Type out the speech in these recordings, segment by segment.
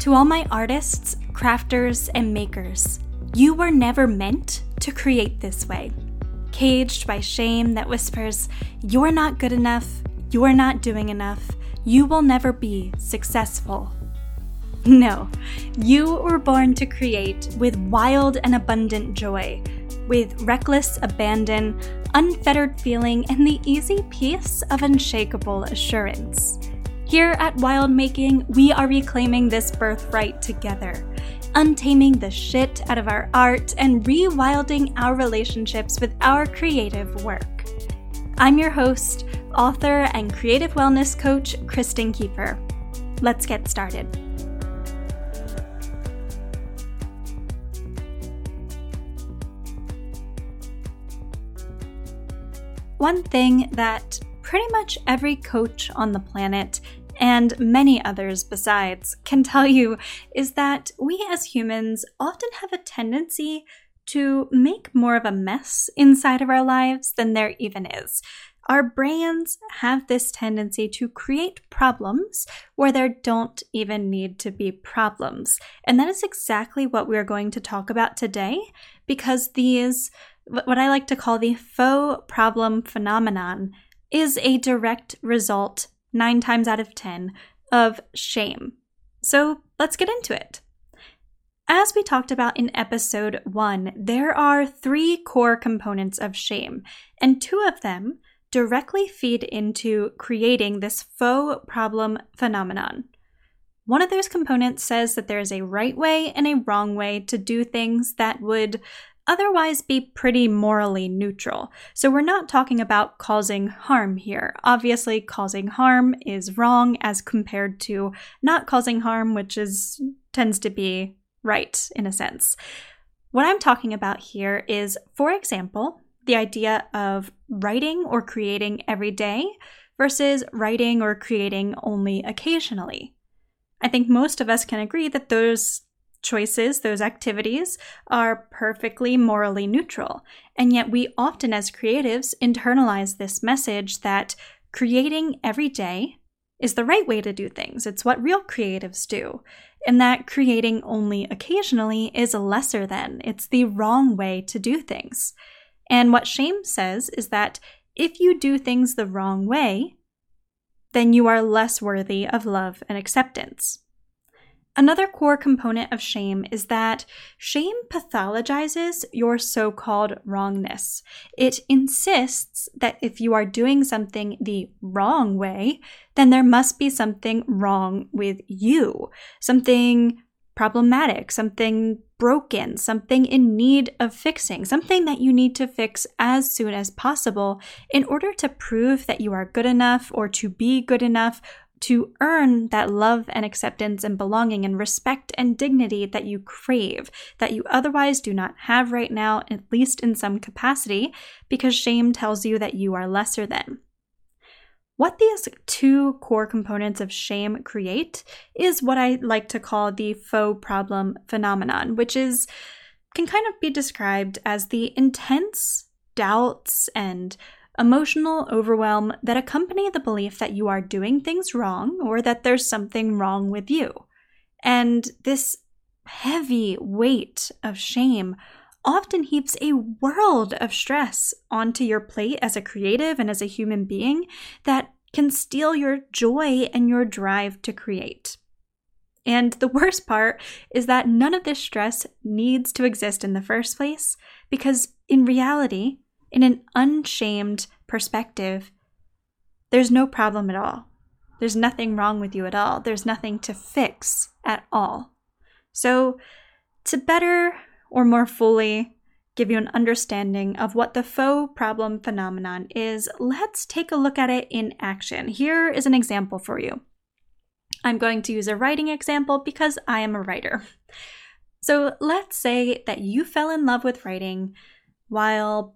To all my artists, crafters, and makers, you were never meant to create this way. Caged by shame that whispers, you're not good enough, you're not doing enough, you will never be successful. No, you were born to create with wild and abundant joy, with reckless abandon, unfettered feeling, and the easy peace of unshakable assurance. Here at Wild Making, we are reclaiming this birthright together, untaming the shit out of our art and rewilding our relationships with our creative work. I'm your host, author, and creative wellness coach, Kristen Kieffer. Let's get started. One thing that pretty much every coach on the planet and many others besides can tell you is that we as humans often have a tendency to make more of a mess inside of our lives than there even is. Our brains have this tendency to create problems where there don't even need to be problems. And that is exactly what we're going to talk about today, because these, what I like to call the faux problem phenomenon, is a direct result 9 times out of 10 of shame. So let's get into it. As we talked about in episode 1, there are 3 core components of shame, and 2 of them directly feed into creating this faux problem phenomenon. One of those components says that there is a right way and a wrong way to do things that would otherwise be pretty morally neutral. So we're not talking about causing harm here. Obviously, causing harm is wrong as compared to not causing harm, which tends to be right in a sense. What I'm talking about here is, for example, the idea of writing or creating every day versus writing or creating only occasionally. I think most of us can agree that those choices, those activities, are perfectly morally neutral. And yet we often as creatives internalize this message that creating every day is the right way to do things. It's what real creatives do. And that creating only occasionally is lesser than. It's the wrong way to do things. And what shame says is that if you do things the wrong way, then you are less worthy of love and acceptance. Another core component of shame is that shame pathologizes your so-called wrongness. It insists that if you are doing something the wrong way, then there must be something wrong with you, something problematic, something broken, something in need of fixing, something that you need to fix as soon as possible in order to prove that you are good enough or to be good enough to earn that love and acceptance and belonging and respect and dignity that you crave, that you otherwise do not have right now, at least in some capacity, because shame tells you that you are lesser than. What these 2 core components of shame create is what I like to call the faux problem phenomenon, which can kind of be described as the intense doubts and emotional overwhelm that accompany the belief that you are doing things wrong or that there's something wrong with you. And this heavy weight of shame often heaps a world of stress onto your plate as a creative and as a human being that can steal your joy and your drive to create. And the worst part is that none of this stress needs to exist in the first place, because in reality, in an unshamed perspective, there's no problem at all. There's nothing wrong with you at all. There's nothing to fix at all. So to better or more fully give you an understanding of what the faux problem phenomenon is, let's take a look at it in action. Here is an example for you. I'm going to use a writing example because I am a writer. So let's say that you fell in love with writing while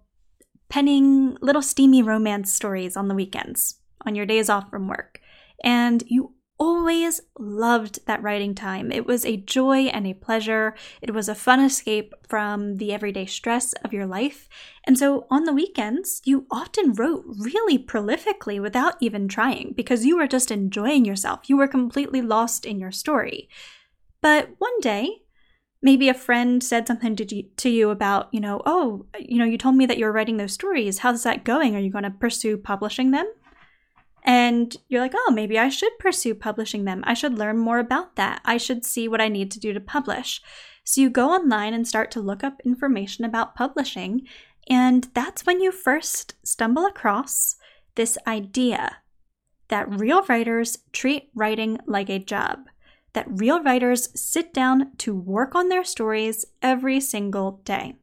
penning little steamy romance stories on the weekends, on your days off from work. And you always loved that writing time. It was a joy and a pleasure. It was a fun escape from the everyday stress of your life. And so on the weekends, you often wrote really prolifically without even trying, because you were just enjoying yourself. You were completely lost in your story. But one day, maybe a friend said something to you about, you told me that you're writing those stories. How's that going? Are you going to pursue publishing them? And you're like, oh, maybe I should pursue publishing them. I should learn more about that. I should see what I need to do to publish. So you go online and start to look up information about publishing. And that's when you first stumble across this idea that real writers treat writing like a job, that real writers sit down to work on their stories every single day.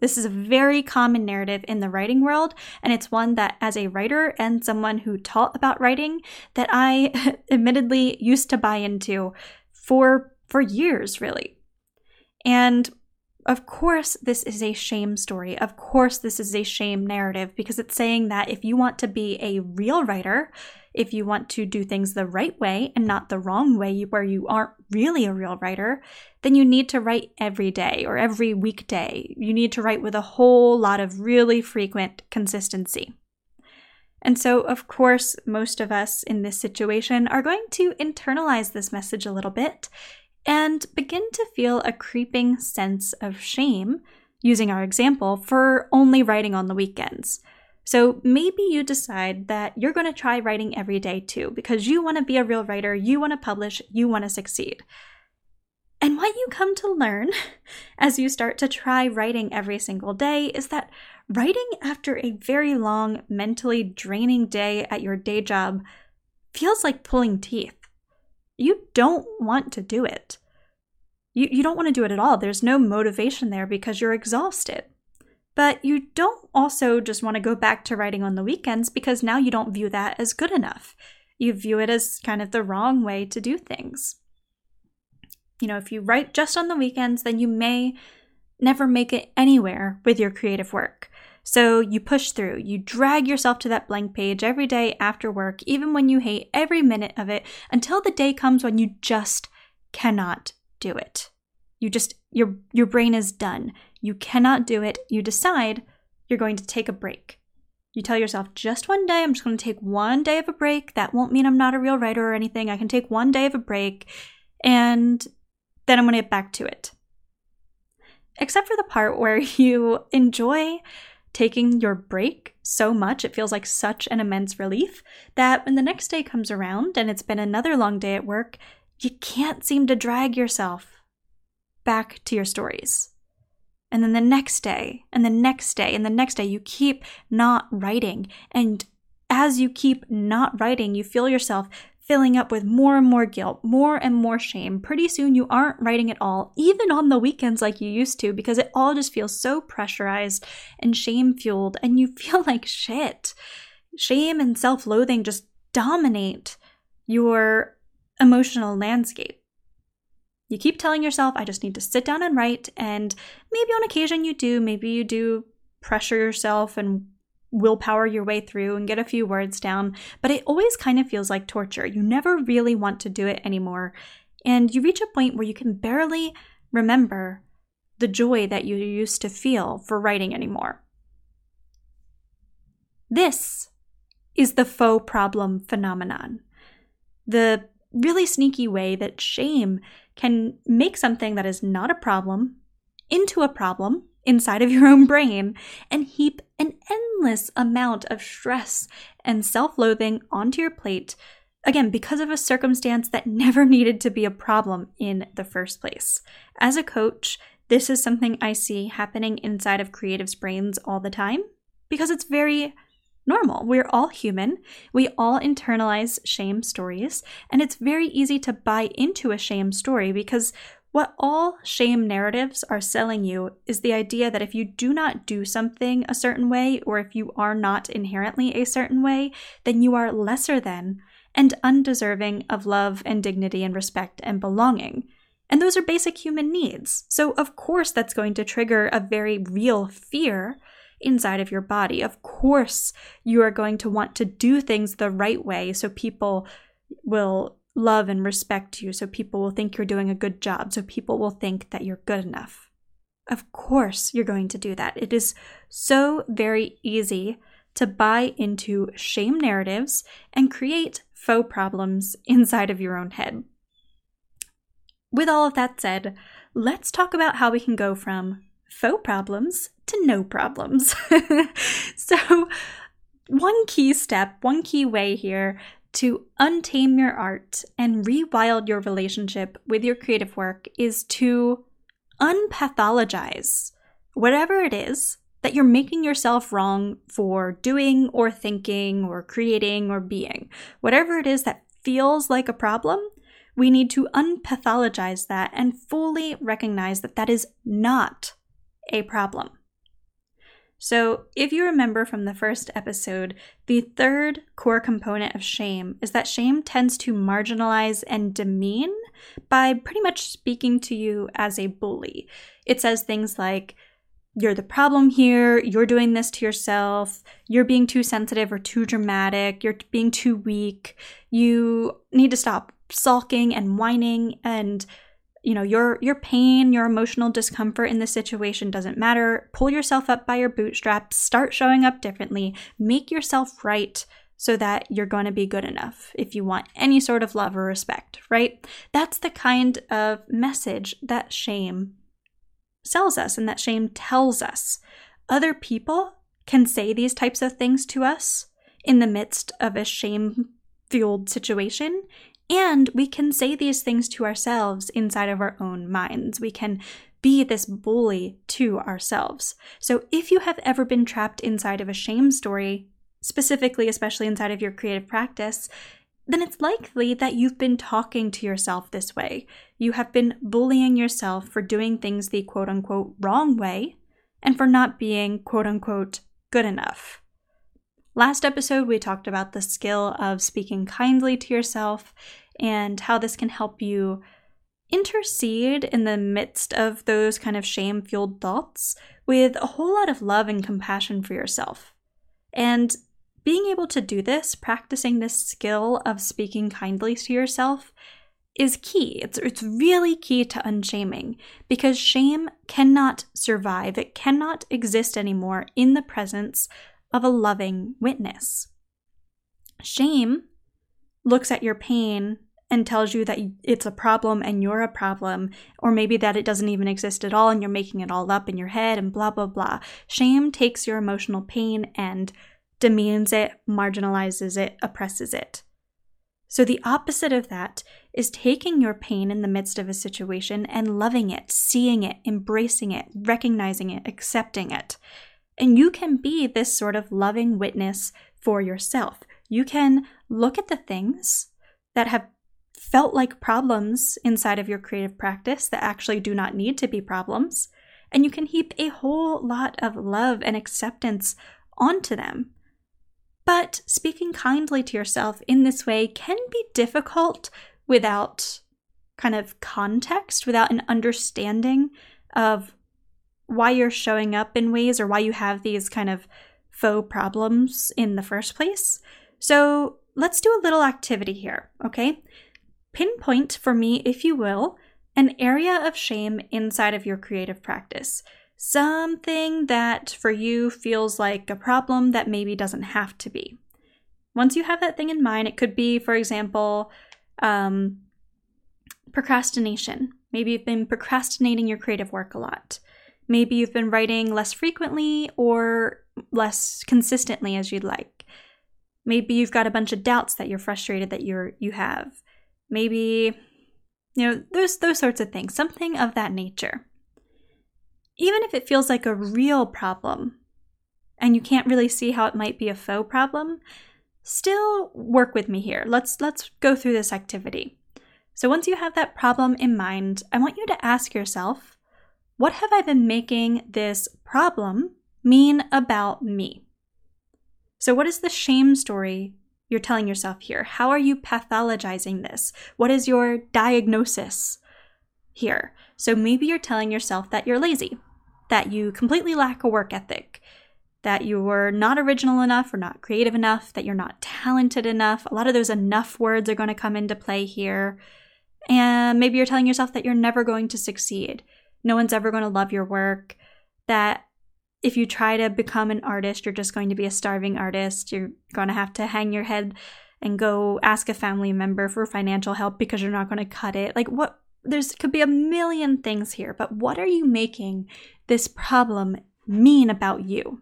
This is a very common narrative in the writing world, and it's one that, as a writer and someone who taught about writing, that I admittedly used to buy into for years, really. And of course, this is a shame story. Of course, this is a shame narrative, because it's saying that if you want to be a real writer, if you want to do things the right way and not the wrong way where you aren't really a real writer, then you need to write every day or every weekday. You need to write with a whole lot of really frequent consistency. And so, of course, most of us in this situation are going to internalize this message a little bit and begin to feel a creeping sense of shame, using our example, for only writing on the weekends. So maybe you decide that you're going to try writing every day too, because you want to be a real writer, you want to publish, you want to succeed. And what you come to learn as you start to try writing every single day is that writing after a very long, mentally draining day at your day job feels like pulling teeth. You don't want to do it. You don't want to do it at all. There's no motivation there because you're exhausted. But you don't also just want to go back to writing on the weekends, because now you don't view that as good enough. You view it as kind of the wrong way to do things. If you write just on the weekends, then you may never make it anywhere with your creative work. So you push through, you drag yourself to that blank page every day after work, even when you hate every minute of it, until the day comes when you just cannot do it. Your brain is done. You cannot do it. You decide you're going to take a break. You tell yourself, just one day, I'm just going to take one day of a break. That won't mean I'm not a real writer or anything. I can take one day of a break, and then I'm going to get back to it. Except for the part where you enjoy taking your break so much, it feels like such an immense relief, that when the next day comes around and it's been another long day at work, you can't seem to drag yourself back to your stories. And then the next day, and the next day, and the next day, you keep not writing. And as you keep not writing, you feel yourself filling up with more and more guilt, more and more shame. Pretty soon you aren't writing at all, even on the weekends like you used to, because it all just feels so pressurized and shame-fueled, and you feel like shit. Shame and self-loathing just dominate your emotional landscape. You keep telling yourself, I just need to sit down and write, and maybe on occasion you do. Maybe you do pressure yourself and willpower your way through and get a few words down, but it always kind of feels like torture. You never really want to do it anymore, and you reach a point where you can barely remember the joy that you used to feel for writing anymore. This is the faux problem phenomenon. The really sneaky way that shame can make something that is not a problem into a problem inside of your own brain and heap an endless amount of stress and self-loathing onto your plate, again, because of a circumstance that never needed to be a problem in the first place. As a coach, this is something I see happening inside of creatives' brains all the time, because it's very normal. We're all human. We all internalize shame stories, and it's very easy to buy into a shame story, because what all shame narratives are selling you is the idea that if you do not do something a certain way, or if you are not inherently a certain way, then you are lesser than and undeserving of love and dignity and respect and belonging. And those are basic human needs. So of course that's going to trigger a very real fear inside of your body. Of course, you are going to want to do things the right way so people will love and respect you, so people will think you're doing a good job, so people will think that you're good enough. Of course, you're going to do that. It is so very easy to buy into shame narratives and create faux problems inside of your own head. With all of that said, let's talk about how we can go from faux problems to no problems. So one key step, one key way here to untame your art and rewild your relationship with your creative work is to unpathologize whatever it is that you're making yourself wrong for doing or thinking or creating or being. Whatever it is that feels like a problem, we need to unpathologize that and fully recognize that that is not a problem. So if you remember from the first episode, the third core component of shame is that shame tends to marginalize and demean by pretty much speaking to you as a bully. It says things like, you're the problem here, you're doing this to yourself, you're being too sensitive or too dramatic, you're being too weak, you need to stop sulking and whining, and you know, your pain, your emotional discomfort in this situation doesn't matter. Pull yourself up by your bootstraps, start showing up differently, make yourself right so that you're going to be good enough if you want any sort of love or respect, right? That's the kind of message that shame sells us and that shame tells us. Other people can say these types of things to us in the midst of a shame-fueled situation. And we can say these things to ourselves inside of our own minds. We can be this bully to ourselves. So if you have ever been trapped inside of a shame story, specifically, especially inside of your creative practice, then it's likely that you've been talking to yourself this way. You have been bullying yourself for doing things the quote-unquote wrong way and for not being quote-unquote good enough. Last episode, we talked about the skill of speaking kindly to yourself and how this can help you intercede in the midst of those kind of shame-fueled thoughts with a whole lot of love and compassion for yourself. And being able to do this, practicing this skill of speaking kindly to yourself is key. It's really key to unshaming because shame cannot survive. It cannot exist anymore in the presence of a loving witness. Shame looks at your pain and tells you that it's a problem and you're a problem, or maybe that it doesn't even exist at all and you're making it all up in your head and blah, blah, blah. Shame takes your emotional pain and demeans it, marginalizes it, oppresses it. So the opposite of that is taking your pain in the midst of a situation and loving it, seeing it, embracing it, recognizing it, accepting it. And you can be this sort of loving witness for yourself. You can look at the things that have felt like problems inside of your creative practice that actually do not need to be problems, and you can heap a whole lot of love and acceptance onto them. But speaking kindly to yourself in this way can be difficult without kind of context, without an understanding of why you're showing up in ways or why you have these kind of faux problems in the first place. So let's do a little activity here, okay? Pinpoint for me, if you will, an area of shame inside of your creative practice. Something that for you feels like a problem that maybe doesn't have to be. Once you have that thing in mind, it could be, for example, procrastination. Maybe you've been procrastinating your creative work a lot. Maybe you've been writing less frequently or less consistently as you'd like. Maybe you've got a bunch of doubts that you're frustrated that you have. Maybe, you know, those sorts of things, something of that nature. Even if it feels like a real problem and you can't really see how it might be a faux problem, still work with me here. Let's go through this activity. So once you have that problem in mind, I want you to ask yourself, what have I been making this problem mean about me? So what is the shame story you're telling yourself here? How are you pathologizing this? What is your diagnosis here? So maybe you're telling yourself that you're lazy, that you completely lack a work ethic, that you're not original enough or not creative enough, that you're not talented enough. A lot of those enough words are going to come into play here. And maybe you're telling yourself that you're never going to succeed. No one's ever going to love your work, that if you try to become an artist, you're just going to be a starving artist. You're going to have to hang your head and go ask a family member for financial help because you're not going to cut it. Like, what There's could be a million things here, but what are you making this problem mean about you?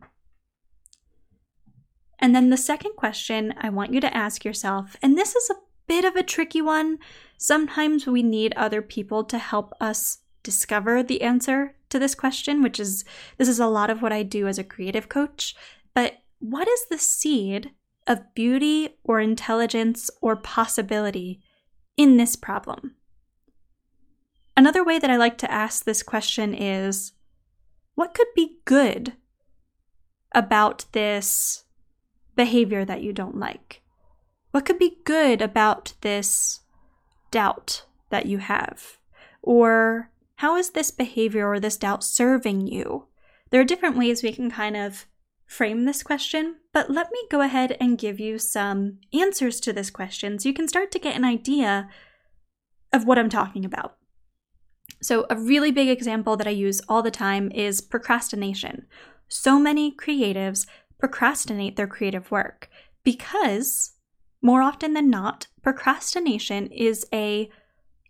And then the second question I want you to ask yourself, and this is a bit of a tricky one. Sometimes we need other people to help us discover the answer to this question, which is, this is a lot of what I do as a creative coach. But what is the seed of beauty or intelligence or possibility in this problem? Another way that I like to ask this question is, what could be good about this behavior that you don't like? What could be good about this doubt that you have? Or how is this behavior or this doubt serving you? There are different ways we can kind of frame this question, but let me go ahead and give you some answers to this question so you can start to get an idea of what I'm talking about. So a really big example that I use all the time is procrastination. So many creatives procrastinate their creative work because more often than not, procrastination is an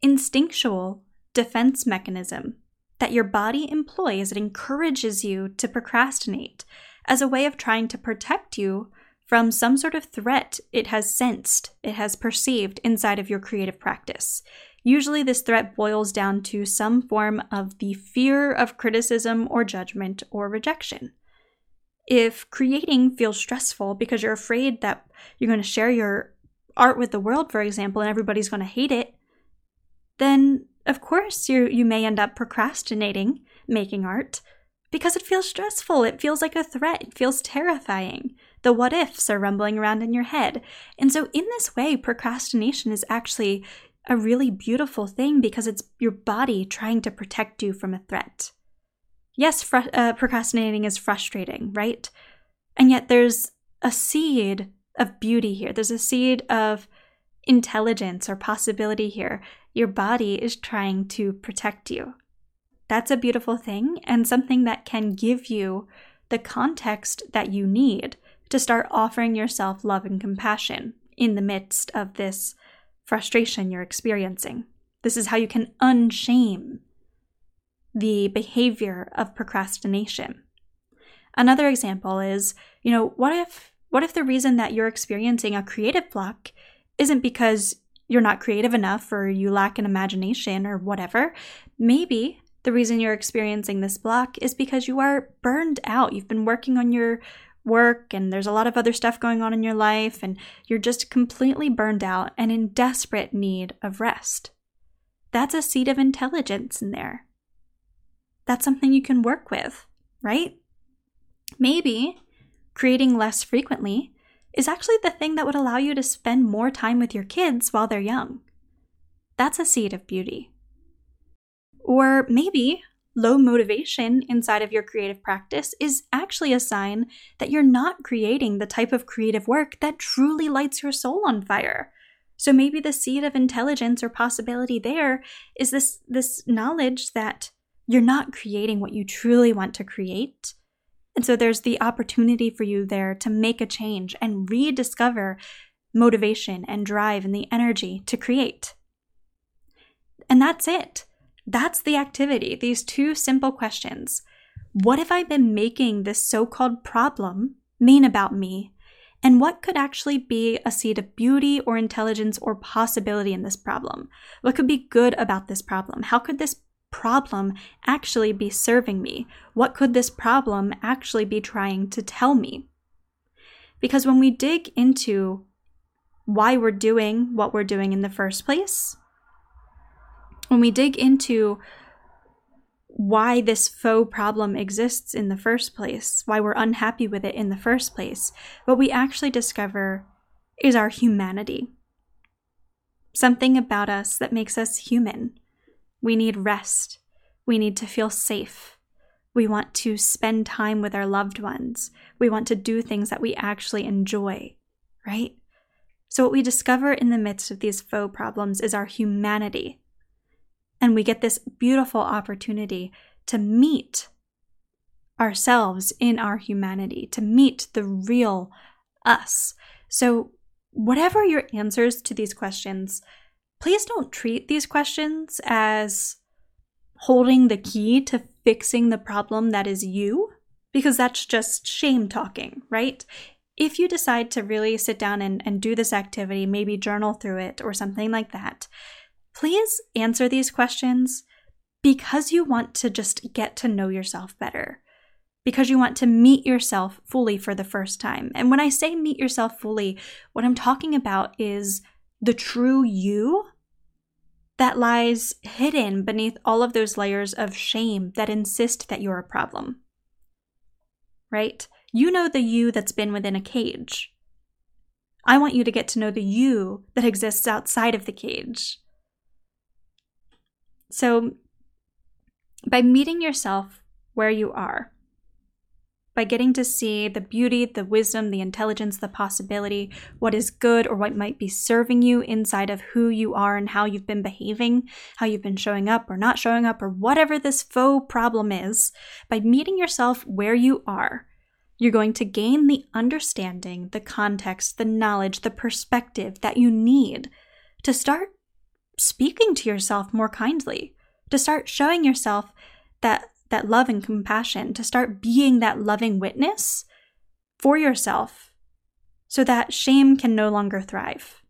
instinctual defense mechanism that your body employs. It encourages you to procrastinate as a way of trying to protect you from some sort of threat it has sensed, it has perceived inside of your creative practice. Usually this threat boils down to some form of the fear of criticism or judgment or rejection. If creating feels stressful because you're afraid that you're going to share your art with the world, for example, and everybody's going to hate it, then of course you may end up procrastinating making art because it feels stressful. It feels like a threat. It feels terrifying. The what ifs are rumbling around in your head. And so in this way, procrastination is actually a really beautiful thing because it's your body trying to protect you from a threat. Yes, procrastinating is frustrating, right? And yet there's a seed of beauty here. There's a seed of intelligence or possibility here. Your body is trying to protect you. That's a beautiful thing and something that can give you the context that you need to start offering yourself love and compassion in the midst of this frustration you're experiencing. This is how you can unshame the behavior of procrastination. Another example is, what if the reason that you're experiencing a creative block isn't because you're not creative enough or you lack an imagination or whatever? Maybe the reason you're experiencing this block is because you are burned out. You've been working on your work and there's a lot of other stuff going on in your life and you're just completely burned out and in desperate need of rest. That's a seed of intelligence in there. That's something you can work with, right? Maybe creating less frequently is actually the thing that would allow you to spend more time with your kids while they're young. That's a seed of beauty. Or maybe low motivation inside of your creative practice is actually a sign that you're not creating the type of creative work that truly lights your soul on fire. So maybe the seed of intelligence or possibility there is this knowledge that you're not creating what you truly want to create. And so there's the opportunity for you there to make a change and rediscover motivation and drive and the energy to create. And that's it. That's the activity. These two simple questions. What have I been making this so-called problem mean about me? And what could actually be a seed of beauty or intelligence or possibility in this problem? What could be good about this problem? How could this problem actually be serving me? What could this problem actually be trying to tell me? Because when we dig into why we're doing what we're doing in the first place, when we dig into why this faux problem exists in the first place, why we're unhappy with it in the first place, what we actually discover is our humanity. Something about us that makes us human. We need rest. We need to feel safe. We want to spend time with our loved ones. We want to do things that we actually enjoy, right? So what we discover in the midst of these faux problems is our humanity. And we get this beautiful opportunity to meet ourselves in our humanity, to meet the real us. So whatever your answers to these questions please don't treat these questions as holding the key to fixing the problem that is you, because that's just shame talking, right? If you decide to really sit down and do this activity, maybe journal through it or something like that, please answer these questions because you want to just get to know yourself better, because you want to meet yourself fully for the first time. And when I say meet yourself fully, what I'm talking about is the true you that lies hidden beneath all of those layers of shame that insist that you're a problem, right? You know the you that's been within a cage. I want you to get to know the you that exists outside of the cage. So by meeting yourself where you are, by getting to see the beauty, the wisdom, the intelligence, the possibility, what is good or what might be serving you inside of who you are and how you've been behaving, how you've been showing up or not showing up or whatever this faux problem is, by meeting yourself where you are, you're going to gain the understanding, the context, the knowledge, the perspective that you need to start speaking to yourself more kindly, to start showing yourself that love and compassion, to start being that loving witness for yourself so that shame can no longer thrive.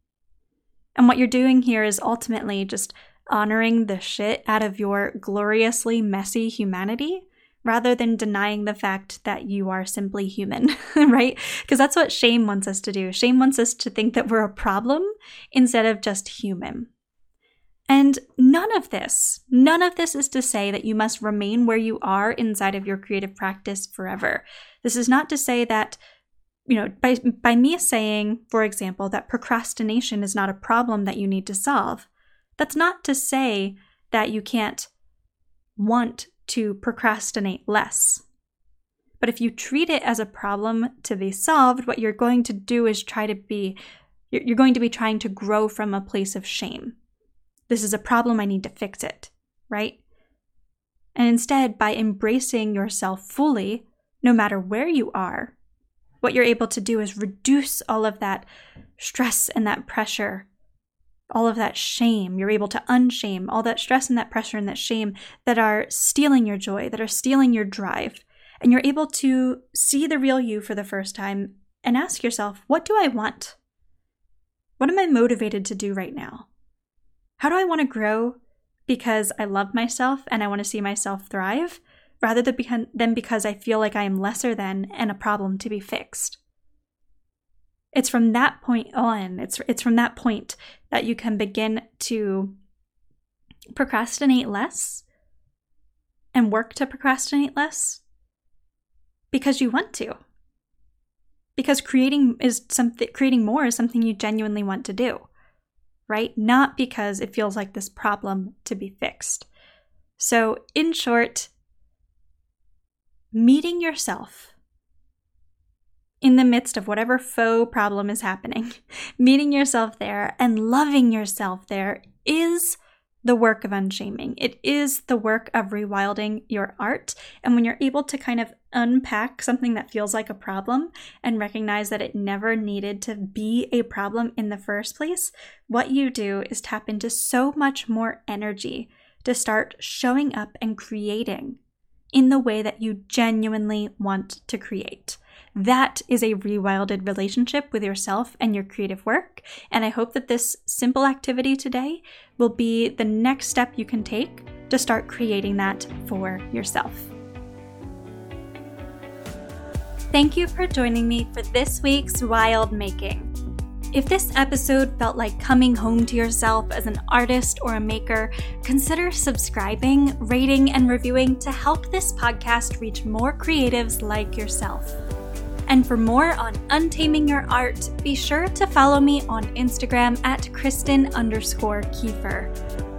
And what you're doing here is ultimately just honoring the shit out of your gloriously messy humanity rather than denying the fact that you are simply human, right? Because that's what shame wants us to do. Shame wants us to think that we're a problem instead of just human. And none of this is to say that you must remain where you are inside of your creative practice forever. This is not to say that, by me saying, for example, that procrastination is not a problem that you need to solve, that's not to say that you can't want to procrastinate less. But if you treat it as a problem to be solved, what you're going to do is you're going to be trying to grow from a place of shame. This is a problem, I need to fix it, right? And instead, by embracing yourself fully, no matter where you are, what you're able to do is reduce all of that stress and that pressure, all of that shame. You're able to unshame all that stress and that pressure and that shame that are stealing your joy, that are stealing your drive. And you're able to see the real you for the first time and ask yourself, what do I want? What am I motivated to do right now? How do I want to grow because I love myself and I want to see myself thrive rather than because I feel like I am lesser than and a problem to be fixed? It's from that point on, it's from that point that you can begin to procrastinate less and work to procrastinate less because you want to. Because creating more is something you genuinely want to do, right? Not because it feels like this problem to be fixed. So in short, meeting yourself in the midst of whatever faux problem is happening, meeting yourself there and loving yourself there is the work of unshaming. It is the work of rewilding your art. And when you're able to kind of unpack something that feels like a problem and recognize that it never needed to be a problem in the first place, what you do is tap into so much more energy to start showing up and creating in the way that you genuinely want to create. That is a rewilded relationship with yourself and your creative work, and I hope that this simple activity today will be the next step you can take to start creating that for yourself. Thank you for joining me for this week's Wild Making. If this episode felt like coming home to yourself as an artist or a maker, consider subscribing, rating, and reviewing to help this podcast reach more creatives like yourself. And for more on untaming your art, be sure to follow me on Instagram at kristen_kieffer.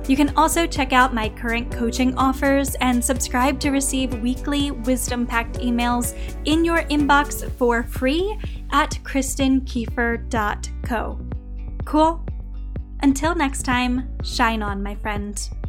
You can also check out my current coaching offers and subscribe to receive weekly wisdom-packed emails in your inbox for free at kristenkieffer.co. Cool? Until next time, shine on, my friend.